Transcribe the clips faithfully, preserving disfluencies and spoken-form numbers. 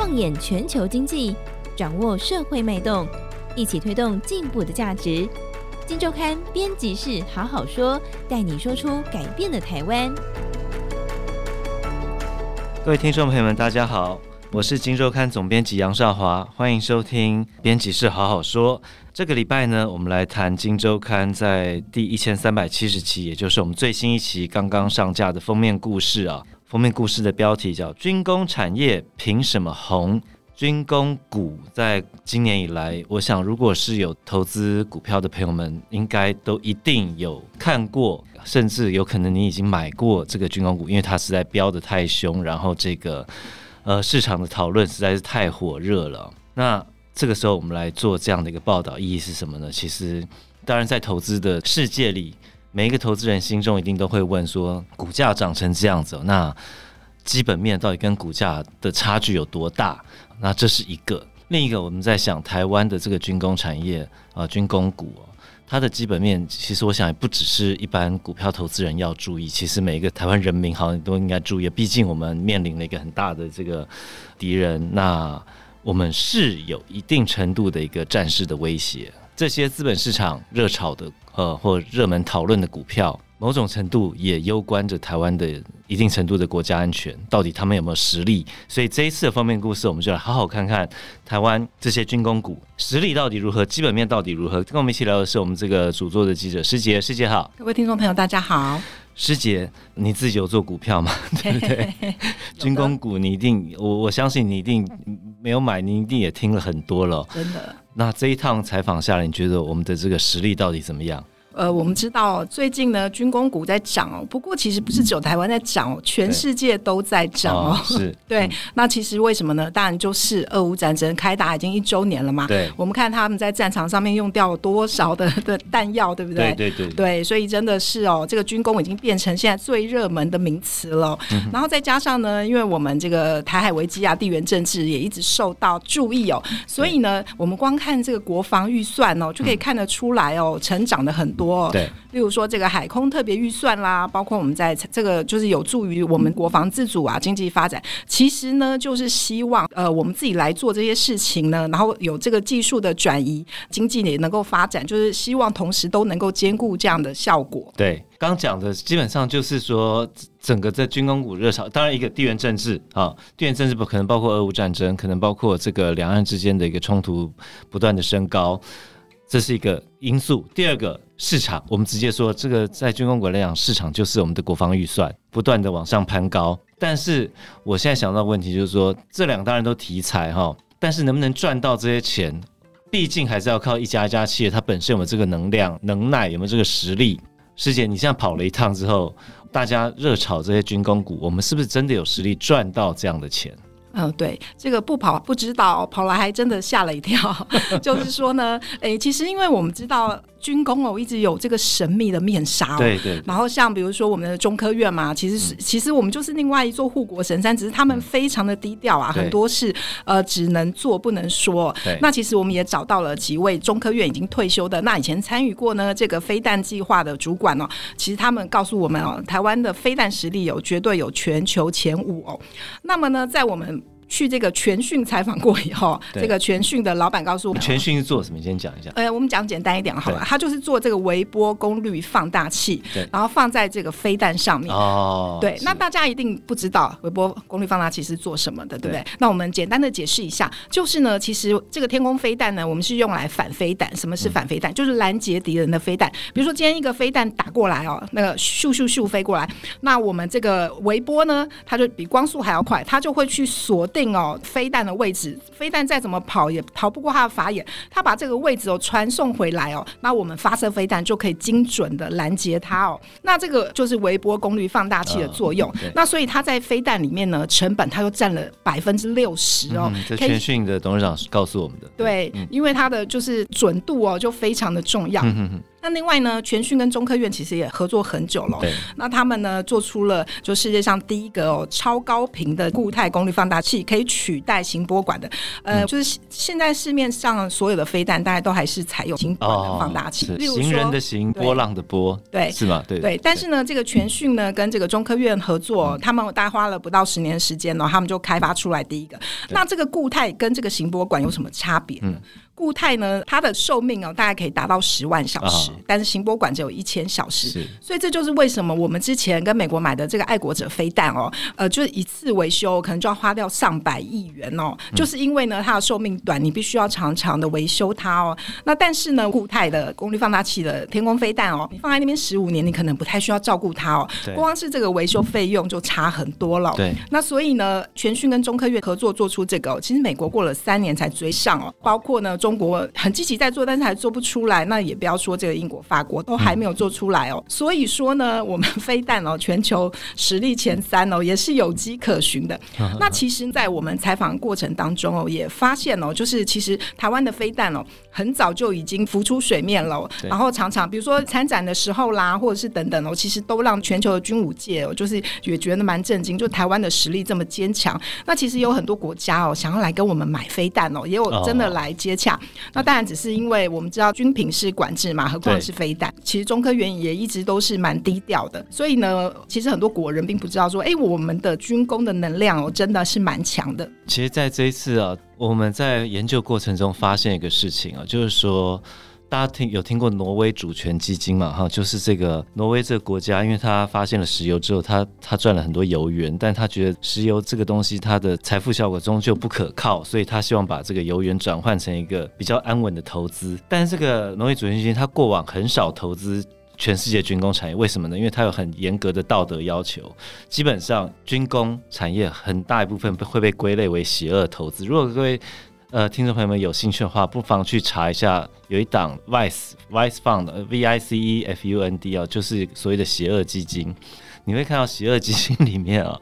放眼全球经济，掌握社会脉动，一起推动进步的价值。今周刊编辑室好好说，带你说出改变的台湾。各位听众朋友们，大家好，我是今周刊总编辑杨少华，欢迎收听编辑室好好说。这个礼拜呢，我们来谈今周刊在第一千三百七十期，也就是我们最新一期刚刚上架的封面故事啊。封面故事的标题叫军工产业凭什么红，军工股在今年以来，我想如果是有投资股票的朋友们，应该都一定有看过，甚至有可能你已经买过这个军工股，因为它实在飙得太凶，然后这个呃市场的讨论实在是太火热了。那这个时候我们来做这样的一个报道，意义是什么呢？其实当然在投资的世界里，每一个投资人心中一定都会问说，股价涨成这样子、哦、那基本面到底跟股价的差距有多大？那这是一个。另一个我们在想台湾的这个军工产业、呃、军工股、哦、它的基本面其实我想也不只是一般股票投资人要注意，其实每一个台湾人民好像都应该注意，毕竟我们面临了一个很大的这个敌人，那我们是有一定程度的一个战事的威胁。这些资本市场热炒的呃或热门讨论的股票，某种程度也攸关着台湾的一定程度的国家安全，到底他们有没有实力？所以这一次的封面故事，我们就来好好看看台湾这些军工股实力到底如何，基本面到底如何。跟我们一起聊的是我们这个主作的记者诗洁，诗洁好。各位听众朋友大家好。师姐，你自己有做股票吗？对不对？军工股你一定，我我相信你一定没有买，你一定也听了很多了。真的。那这一趟采访下来，你觉得我们的这个实力到底怎么样？呃，我们知道最近呢，军工股在涨哦。不过其实不是只有台湾在涨哦，全世界都在涨哦。对，哦是对嗯、那其实为什么呢？当然就是俄乌战争开打已经一周年了嘛。对，我们看他们在战场上面用掉多少 的, 的弹药，对不对？对对对。对，所以真的是哦，这个军工已经变成现在最热门的名词了、哦嗯。然后再加上呢，因为我们这个台海危机啊，地缘政治也一直受到注意哦，所以呢，我们光看这个国防预算哦，就可以看得出来哦，嗯、成长的很多。对，例如说这个海空特别预算啦，包括我们在这个就是有助于我们国防自主啊，经济发展。其实呢，就是希望呃我们自己来做这些事情呢，然后有这个技术的转移，经济也能够发展，就是希望同时都能够兼顾这样的效果。对，刚讲的基本上就是说，整个在军工股热潮，当然一个地缘政治啊，地缘政治可能包括俄乌战争，可能包括这个两岸之间的一个冲突不断的升高。这是一个因素。第二个市场，我们直接说这个在军工股来讲，市场就是我们的国防预算不断的往上攀高。但是我现在想到的问题就是说，这两个当然都题材，但是能不能赚到这些钱，毕竟还是要靠一家一家企业它本身有没有这个能量能耐，有没有这个实力。师姐，你现在跑了一趟之后，大家热炒这些军工股，我们是不是真的有实力赚到这样的钱？嗯，对，这个不跑不知道，跑了还真的吓了一跳。就是说呢，诶，其实因为我们知道军工哦，一直有这个神秘的面纱、哦、对, 对对。然后像比如说我们的中科院嘛，其实、嗯、其实我们就是另外一座护国神山，只是他们非常的低调啊，嗯、很多事呃只能做不能说。那其实我们也找到了几位中科院已经退休的，那以前参与过呢这个飞弹计划的主管哦，其实他们告诉我们哦，台湾的飞弹实力有绝对有全球前五哦。那么呢，在我们去这个全讯采访过以后，这个全讯的老板告诉我们，全讯是做什么？先讲一下。呃，我们讲简单一点好了，他就是做这个微波功率放大器，然后放在这个飞弹上面。哦，对，那大家一定不知道微波功率放大器是做什么的，对不对？那我们简单的解释一下，就是呢，其实这个天空飞弹呢，我们是用来反飞弹。什么是反飞弹？嗯、就是拦截敌人的飞弹。比如说今天一个飞弹打过来哦，那个咻咻咻飞过来，那我们这个微波呢，它就比光速还要快，它就会去锁定。哦、飞弹的位置，飞弹再怎么跑也逃不过他的法眼，他把这个位置、哦、传送回来哦，那我们发射飞弹就可以精准的拦截他哦。那这个就是微波功率放大器的作用。哦、那所以他在飞弹里面呢，成本他就占了百分之六十哦。嗯、这全讯的董事长告诉我们的。对，嗯、因为他的就是准度哦，就非常的重要。嗯、哼哼那另外呢，全讯跟中科院其实也合作很久了、哦、那他们呢做出了就世界上第一个、哦、超高频的固态功率放大器，可以取代行波管的呃、嗯，就是现在市面上所有的飞弹大概都还是采用行波管的放大器、哦、例如说行人的行，波浪的波，对，是吗？ 对, 对, 对但是呢这个全讯呢跟这个中科院合作、嗯、他们大概花了不到十年时间、哦、他们就开发出来第一个。那这个固态跟这个行波管有什么差别呢、嗯、固态呢它的寿命、哦、大概可以达到十万小时、哦、但是行波管只有一千小时，所以这就是为什么我们之前跟美国买的这个爱国者飞弹哦，呃，就是一次维修可能就要花掉上百亿元哦、嗯、就是因为呢它的寿命短，你必须要常常的维修它哦。那但是呢固态的功率放大器的天宫飞弹哦，你放在那边十五年你可能不太需要照顾它哦，光是这个维修费用就差很多了、哦、对。那所以呢全讯跟中科院合作做出这个、哦、其实美国过了三年才追上哦，包括呢中国很积极在做但是还做不出来，那也不要说这个英国法国都还没有做出来哦、嗯、所以说呢我们飞弹哦全球实力前三哦也是有迹可循的、嗯、那其实在我们采访过程当中哦也发现哦，就是其实台湾的飞弹哦很早就已经浮出水面了、哦、然后常常比如说参展的时候啦或者是等等哦，其实都让全球的军武界哦就是也觉得蛮震惊，就台湾的实力这么坚强。那其实有很多国家哦想要来跟我们买飞弹哦，也有真的来接洽、哦、那当然只是因为我们知道军品是管制嘛，何况是飞弹，其实中科院也一直都是蛮低调的，所以呢其实很多国人并不知道说哎、欸，我们的军工的能量哦真的是蛮强的。其实在这一次啊我们在研究过程中发现一个事情啊，就是说大家听有听过挪威主权基金嘛？哈，就是这个挪威这个国家，因为他发现了石油之后，他他赚了很多油源，但他觉得石油这个东西它的财富效果终究不可靠，所以他希望把这个油源转换成一个比较安稳的投资。但是这个挪威主权基金他过往很少投资全世界军工产业，为什么呢？因为它有很严格的道德要求，基本上军工产业很大一部分会被归类为邪恶投资。如果各位呃，听众朋友们有兴趣的话，不妨去查一下，有一档 Vice Vice Fund V I C E F U N D 啊、哦，就是所谓的邪恶基金。你会看到邪恶基金里面啊、哦，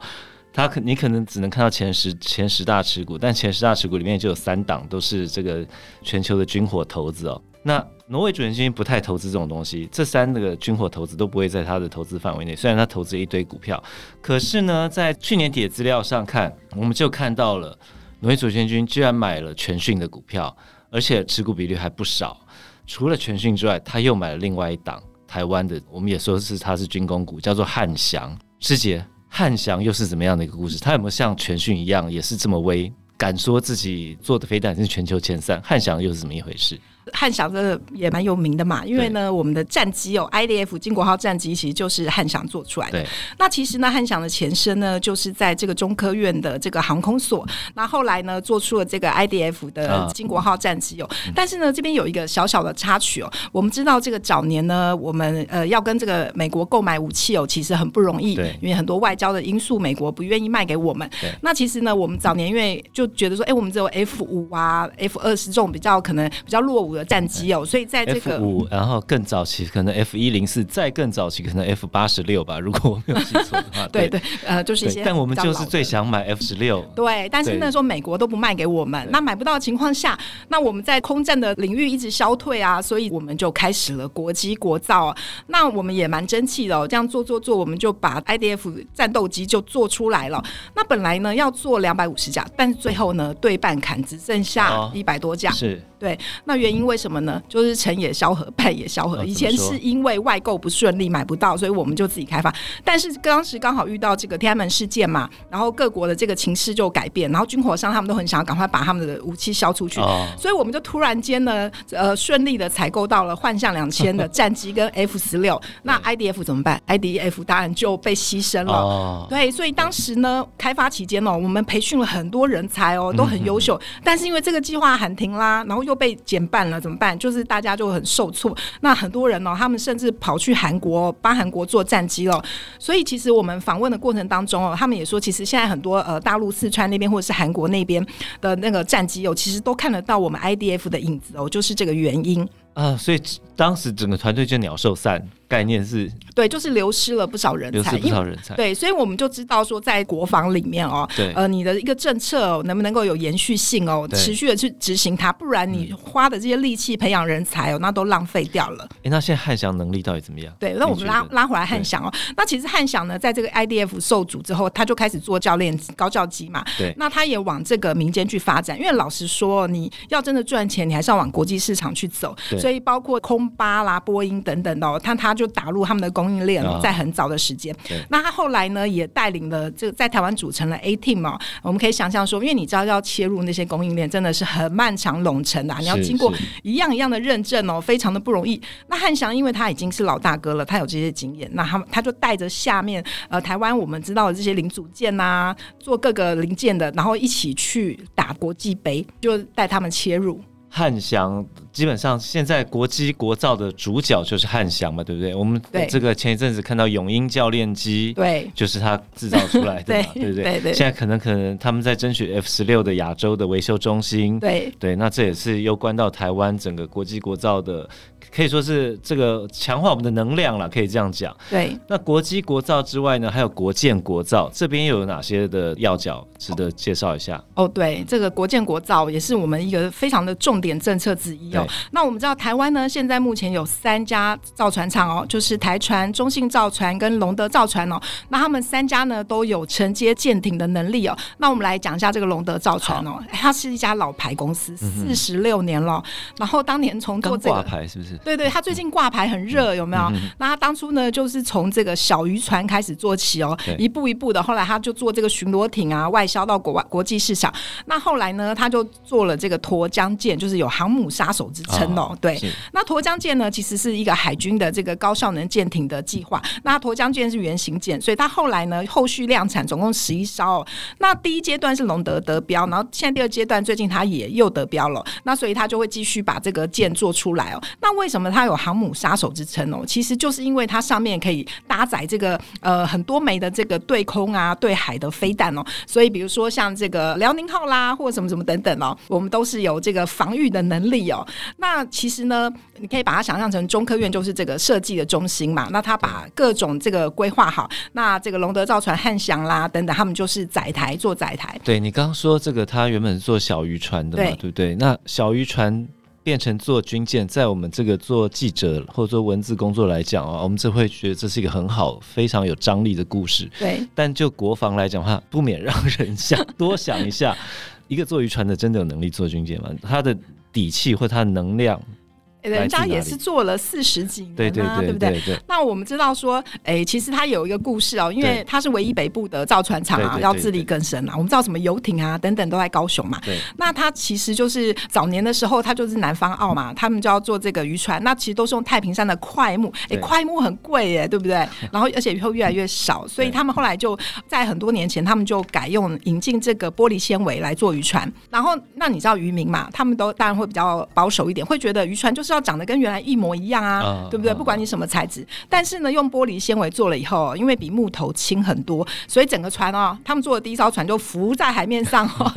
它可你可能只能看到前十前十大持股，但前十大持股里面就有三档都是这个全球的军火投资哦。那挪威主权基金不太投资这种东西，这三个军火投资都不会在它的投资范围内。虽然它投资一堆股票，可是呢，在去年底的资料上看，我们就看到了。挪威主权基金居然买了全讯的股票，而且持股比率还不少。除了全讯之外，他又买了另外一档台湾的，我们也说是它是军工股，叫做汉翔。师姐，汉翔又是怎么样的一个故事？他有没有像全讯一样，也是这么威，敢说自己做的飞弹是全球前三？汉翔又是怎么一回事？汉翔真的也蛮有名的嘛，因为呢我们的战机哦 I D F 经国号战机其实就是汉翔做出来的。那其实呢汉翔的前身呢就是在这个中科院的这个航空所，那后来呢做出了这个 I D F 的经国号战机哦、嗯、但是呢这边有一个小小的插曲哦，我们知道这个早年呢我们、呃、要跟这个美国购买武器哦其实很不容易，因为很多外交的因素美国不愿意卖给我们。那其实呢我们早年因为就觉得说哎、欸、我们只有 F 五 啊 F 二十 这种比较可能比较落伍的战机哦，所以在这个 F 五 然后更早期可能 F 一零四， 再更早期可能 F 八十六 吧，如果我没有记错的话对对、呃、就是一些，但我们就是最想买 F 十六， 对，但是那时候美国都不卖给我们，那买不到的情况下，那我们在空战的领域一直消退啊，所以我们就开始了国机国造、啊、那我们也蛮争气的、哦、这样做做做我们就把 I D F 战斗机就做出来了。那本来呢要做两百五十架，但最后呢对半砍，只剩下一百多架、哦、是，对，那原因为什么呢？就是成也萧何，败也萧何。以前是因为外购不顺利买不到，所以我们就自己开发。但是当时刚好遇到这个天安门事件嘛，然后各国的这个情势就改变，然后军火商他们都很想要赶快把他们的武器销出去，哦、所以我们就突然间呢，呃，顺利的采购到了幻象两千的战机跟 F 十六。那 I D F 怎么办 ？I D F 当然就被牺牲了、哦。对，所以当时呢，开发期间哦，我们培训了很多人才哦，都很优秀，嗯、但是因为这个计划喊停啦，然后又就被减半了，怎么办？就是大家就很受挫。那很多人、哦、他们甚至跑去韩国帮韩国做战机了。所以其实我们访问的过程当中、哦、他们也说，其实现在很多、呃、大陆四川那边或者是韩国那边的那个战机、哦、其实都看得到我们 I D F 的影子、哦、就是这个原因啊。所以当时整个团队就鸟兽散。概念是对，就是流失了不少人才，流失不少人才。对，所以我们就知道说，在国防里面哦，呃，你的一个政策、哦、能不能够有延续性哦，持续的去执行它，不然你花的这些力气培养人才哦，那都浪费掉了。哎、欸，那现在汉翔能力到底怎么样？对，那我们拉拉回来汉翔哦，那其实汉翔呢，在这个 I D F 受阻之后，他就开始做教练高教机嘛。对，那他也往这个民间去发展，因为老实说，你要真的赚钱，你还是要往国际市场去走。所以包括空巴啦、波音等等的哦，他他。就打入他们的供应链在很早的时间、哦、那他后来呢也带领了这在台湾组成了 A-Team、哦、我们可以想象说，因为你知道要切入那些供应链真的是很漫长冗程的、啊、你要经过一样一样的认证哦，非常的不容易。那汉翔因为他已经是老大哥了，他有这些经验，那 他, 他就带着下面、呃、台湾我们知道的这些零组件啊，做各个零件的，然后一起去打国际杯，就带他们切入。汉翔基本上现在国机国造的主角就是汉翔嘛，对不对？我们这个前一阵子看到永鹰教练机，对，就是他制造出来的嘛，对, 对不 对, 对, 对？现在可能可能他们在争取 F 十六 的亚洲的维修中心，对对，那这也是攸关到台湾整个国机国造的，可以说是这个强化我们的能量啦，可以这样讲。对，那国机国造之外呢，还有国建国造，这边又有哪些的要角值得介绍一下？哦，对，这个国建国造也是我们一个非常的重点政策之一哦。那我们知道台湾呢，现在目前有三家造船厂哦，就是台船、中信造船跟龙德造船哦。那他们三家呢都有承接舰艇的能力哦。那我们来讲一下这个龙德造船哦，它是一家老牌公司，四十六年了、哦嗯。然后当年从做这个挂牌是不是？对对，他最近挂牌很热，有没有？嗯、那他当初呢，就是从这个小渔船开始做起哦，一步一步的。后来他就做这个巡逻艇啊，外销到国外国际市场。那后来呢，他就做了这个沱江舰，就是有航母杀手之称哦。哦对，那沱江舰呢，其实是一个海军的这个高效能舰艇的计划。那沱江舰是原型舰，所以他后来呢，后续量产总共十一艘、哦。那第一阶段是龙德得标，然后现在第二阶段最近他也又得标了。那所以他就会继续把这个舰做出来哦。那为为什么它有航母杀手之称哦？其实就是因为它上面可以搭载这个呃很多枚的这个对空啊对海的飞弹哦，所以比如说像这个辽宁号啦，或什么什么等等哦，我们都是有这个防御的能力哦。那其实呢，你可以把它想象成中科院就是这个设计的中心嘛，那它把各种这个规划好，那这个龙德造船、汉翔啦等等，他们就是载台做载台。对，你刚刚说这个它原本是做小渔船的嘛， 对, 对不对？那小渔船变成做军舰，在我们这个做记者或做文字工作来讲、啊、我们这会觉得这是一个很好非常有张力的故事。对，但就国防来讲的话，不免让人想多想一下一个做渔船的真的有能力做军舰吗？他的底气或他的能量，人家也是做了四十几年、啊、对, 对, 对, 对, 对, 对, 对不对？那我们知道说、欸、其实它有一个故事哦，因为它是唯一北部的造船厂啊，要自力更生啊。我们知道什么游艇啊等等都在高雄嘛，对，那它其实就是早年的时候它就是南方澳嘛，他们就要做这个渔船，那其实都是用太平山的块木、欸、块木很贵耶，对不对？然后而且以后越来越少，所以他们后来就在很多年前他们就改用引进这个玻璃纤维来做渔船。然后那你知道渔民嘛，他们都当然会比较保守一点，会觉得渔船就是要长得跟原来一模一样啊，哦、对不对、哦？不管你什么材质，但是呢，用玻璃纤维做了以后，因为比木头轻很多，所以整个船啊、哦，他们做的第一艘船就浮在海面上哦，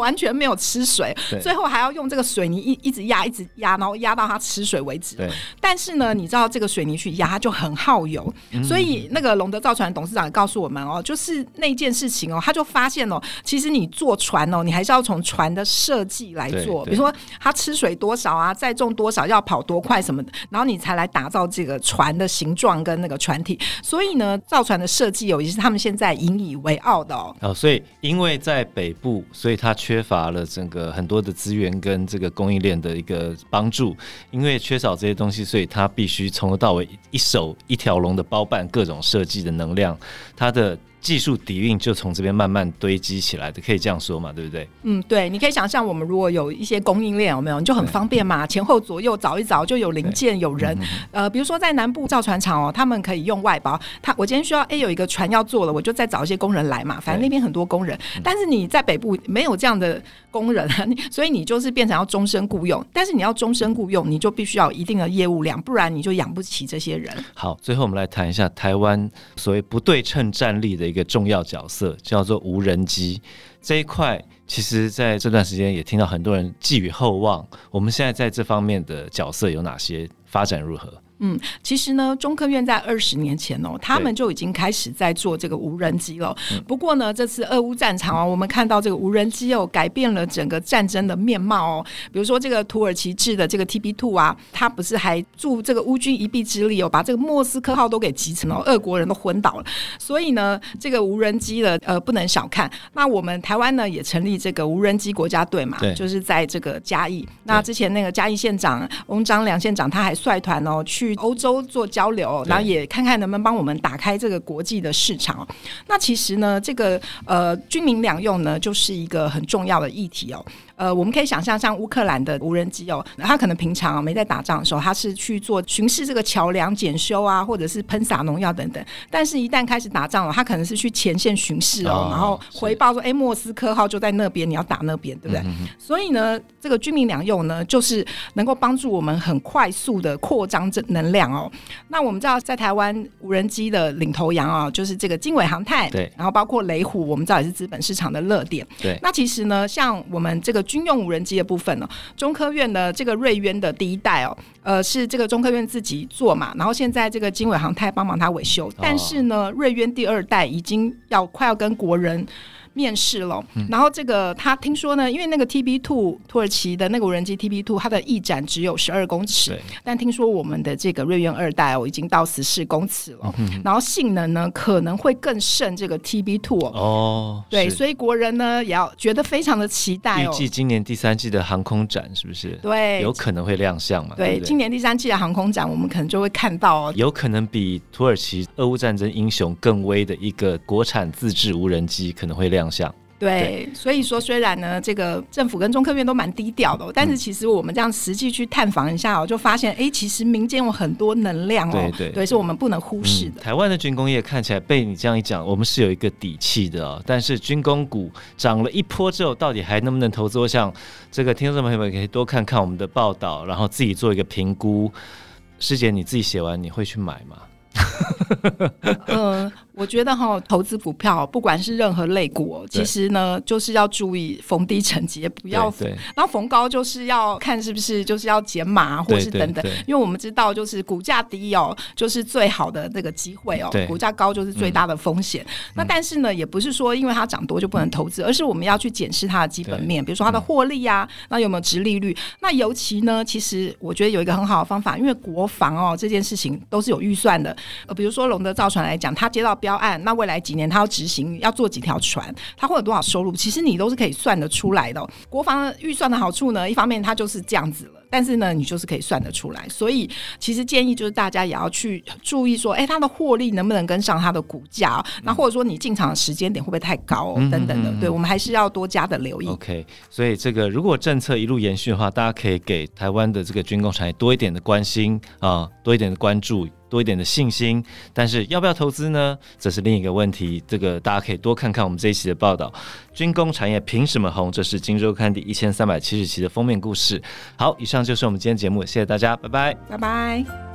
完全没有吃水，最后还要用这个水泥 一, 一直压，一直压，然后压到它吃水为止。但是呢，你知道这个水泥去压它就很耗油、嗯，所以那个龙德造船董事长也告诉我们哦，就是那件事情哦，他就发现哦，其实你做船哦，你还是要从船的设计来做，比如说它吃水多少啊，再重多少，要跑多快什么的，然后你才来打造这个船的形状跟那个船体。所以呢，造船的设计有也是他们现在引以为傲的哦。哦，所以因为在北部，所以它缺乏了整个很多的资源跟这个供应链的一个帮助，因为缺少这些东西，所以它必须从头到尾一手一条龙的包办各种设计的能量，它的技术底蕴就从这边慢慢堆积起来的，可以这样说嘛，对不对？嗯，对，你可以想象我们如果有一些供应链，有没有，你就很方便嘛，前后左右找一找就有零件有人、嗯嗯、呃，比如说在南部造船厂哦，他们可以用外包，他我今天需要 A 有一个船要做了，我就再找一些工人来嘛，反正那边很多工人，但是你在北部没有这样的工人、啊、所以你就是变成要终身雇用，但是你要终身雇用，你就必须要有一定的业务量，不然你就养不起这些人。好，最后我们来谈一下台湾所谓不对称战力的一个重要角色，叫做无人机。这一块其实在这段时间也听到很多人寄予厚望，我们现在在这方面的角色有哪些，发展如何？嗯，其实呢，中科院在二十年前哦，他们就已经开始在做这个无人机了。不过呢，这次俄乌战场哦，我们看到这个无人机哦，改变了整个战争的面貌哦。比如说这个土耳其制的这个 T B 二 啊，他不是还助这个乌军一臂之力哦，把这个莫斯科号都给击沉了，俄国人都昏倒了。所以呢，这个无人机的呃不能小看。那我们台湾呢也成立这个无人机国家队嘛，就是在这个嘉义。那之前那个嘉义县长翁章梁县长他还率团哦去欧洲做交流，然后也看看能不能帮我们打开这个国际的市场。那其实呢，这个呃军民两用呢，就是一个很重要的议题哦。呃，我们可以想象，像乌克兰的无人机哦，他可能平常、啊、没在打仗的时候，他是去做巡视这个桥梁检修啊，或者是喷洒农药等等。但是，一旦开始打仗了，他可能是去前线巡视哦，哦然后回报说：“哎，莫斯科号就在那边，你要打那边，对不对？”嗯、所以呢，这个军民两用呢，就是能够帮助我们很快速的扩张这能量哦。那我们知道，在台湾无人机的领头羊啊、哦，就是这个经纬航太，对，然后包括雷虎，我们知道也是资本市场的热点。对，那其实呢，像我们这个军用无人机的部分、哦、中科院的这个瑞渊的第一代、哦呃、是这个中科院自己做嘛，然后现在这个经纬航太帮忙他维修，但是呢，瑞渊第二代已经要快要跟国人面试了，然后这个他听说呢，因为那个 T B 二 土耳其的那个无人机 T B 二， 它的翼展只有十二公尺，但听说我们的这个瑞渊二代、哦、已经到十四公尺了、嗯、然后性能呢可能会更胜这个 T B 二 哦, 哦对，所以国人呢也要觉得非常的期待哦。预计今年第三季的航空展是不是对有可能会亮相嘛？ 对, 对, 对，今年第三季的航空展我们可能就会看到、哦、有可能比土耳其俄乌战争英雄更威的一个国产自制无人机可能会亮相。对, 对，所以说虽然呢，这个政府跟中科院都蛮低调的、哦，但是其实我们这样实际去探访一下、哦，就发现，哎，其实民间有很多能量哦，对对，对，是我们不能忽视的、嗯。台湾的军工业看起来被你这样一讲，我们是有一个底气的、哦，但是军工股涨了一波之后，到底还能不能投资？我想这个听众朋友们可以多看看我们的报道，然后自己做一个评估。师姐，你自己写完你会去买吗？呃、我觉得、哦、投资股票不管是任何类股，其实呢就是要注意逢低承接，不要逢，然后逢高就是要看是不是就是要减码或是等等，對對對，因为我们知道就是股价低哦，就是最好的这个机会哦，股价高就是最大的风险、嗯、那但是呢也不是说因为它涨多就不能投资、嗯、而是我们要去检视它的基本面，比如说它的获利啊、嗯、那有没有殖利率，那尤其呢其实我觉得有一个很好的方法，因为国防哦这件事情都是有预算的，呃，比如说龙德造船来讲，他接到标案，那未来几年他要执行，要做几条船，他会有多少收入，其实你都是可以算得出来的、哦、国防预算的好处呢，一方面它就是这样子了，但是呢你就是可以算得出来，所以其实建议就是大家也要去注意说，哎，它的获利能不能跟上它的股价、哦、那或者说你进场的时间点会不会太高、哦、等等的，对，我们还是要多加的留意。 OK， 所以这个如果政策一路延续的话，大家可以给台湾的这个军工产业多一点的关心、呃、多一点的关注，多一点的信心，但是要不要投资呢？这是另一个问题。这个大家可以多看看我们这一期的报道。军工产业凭什么红？这是《今周刊》第一千三百七十期的封面故事。好，以上就是我们今天节目，谢谢大家，拜拜，拜拜。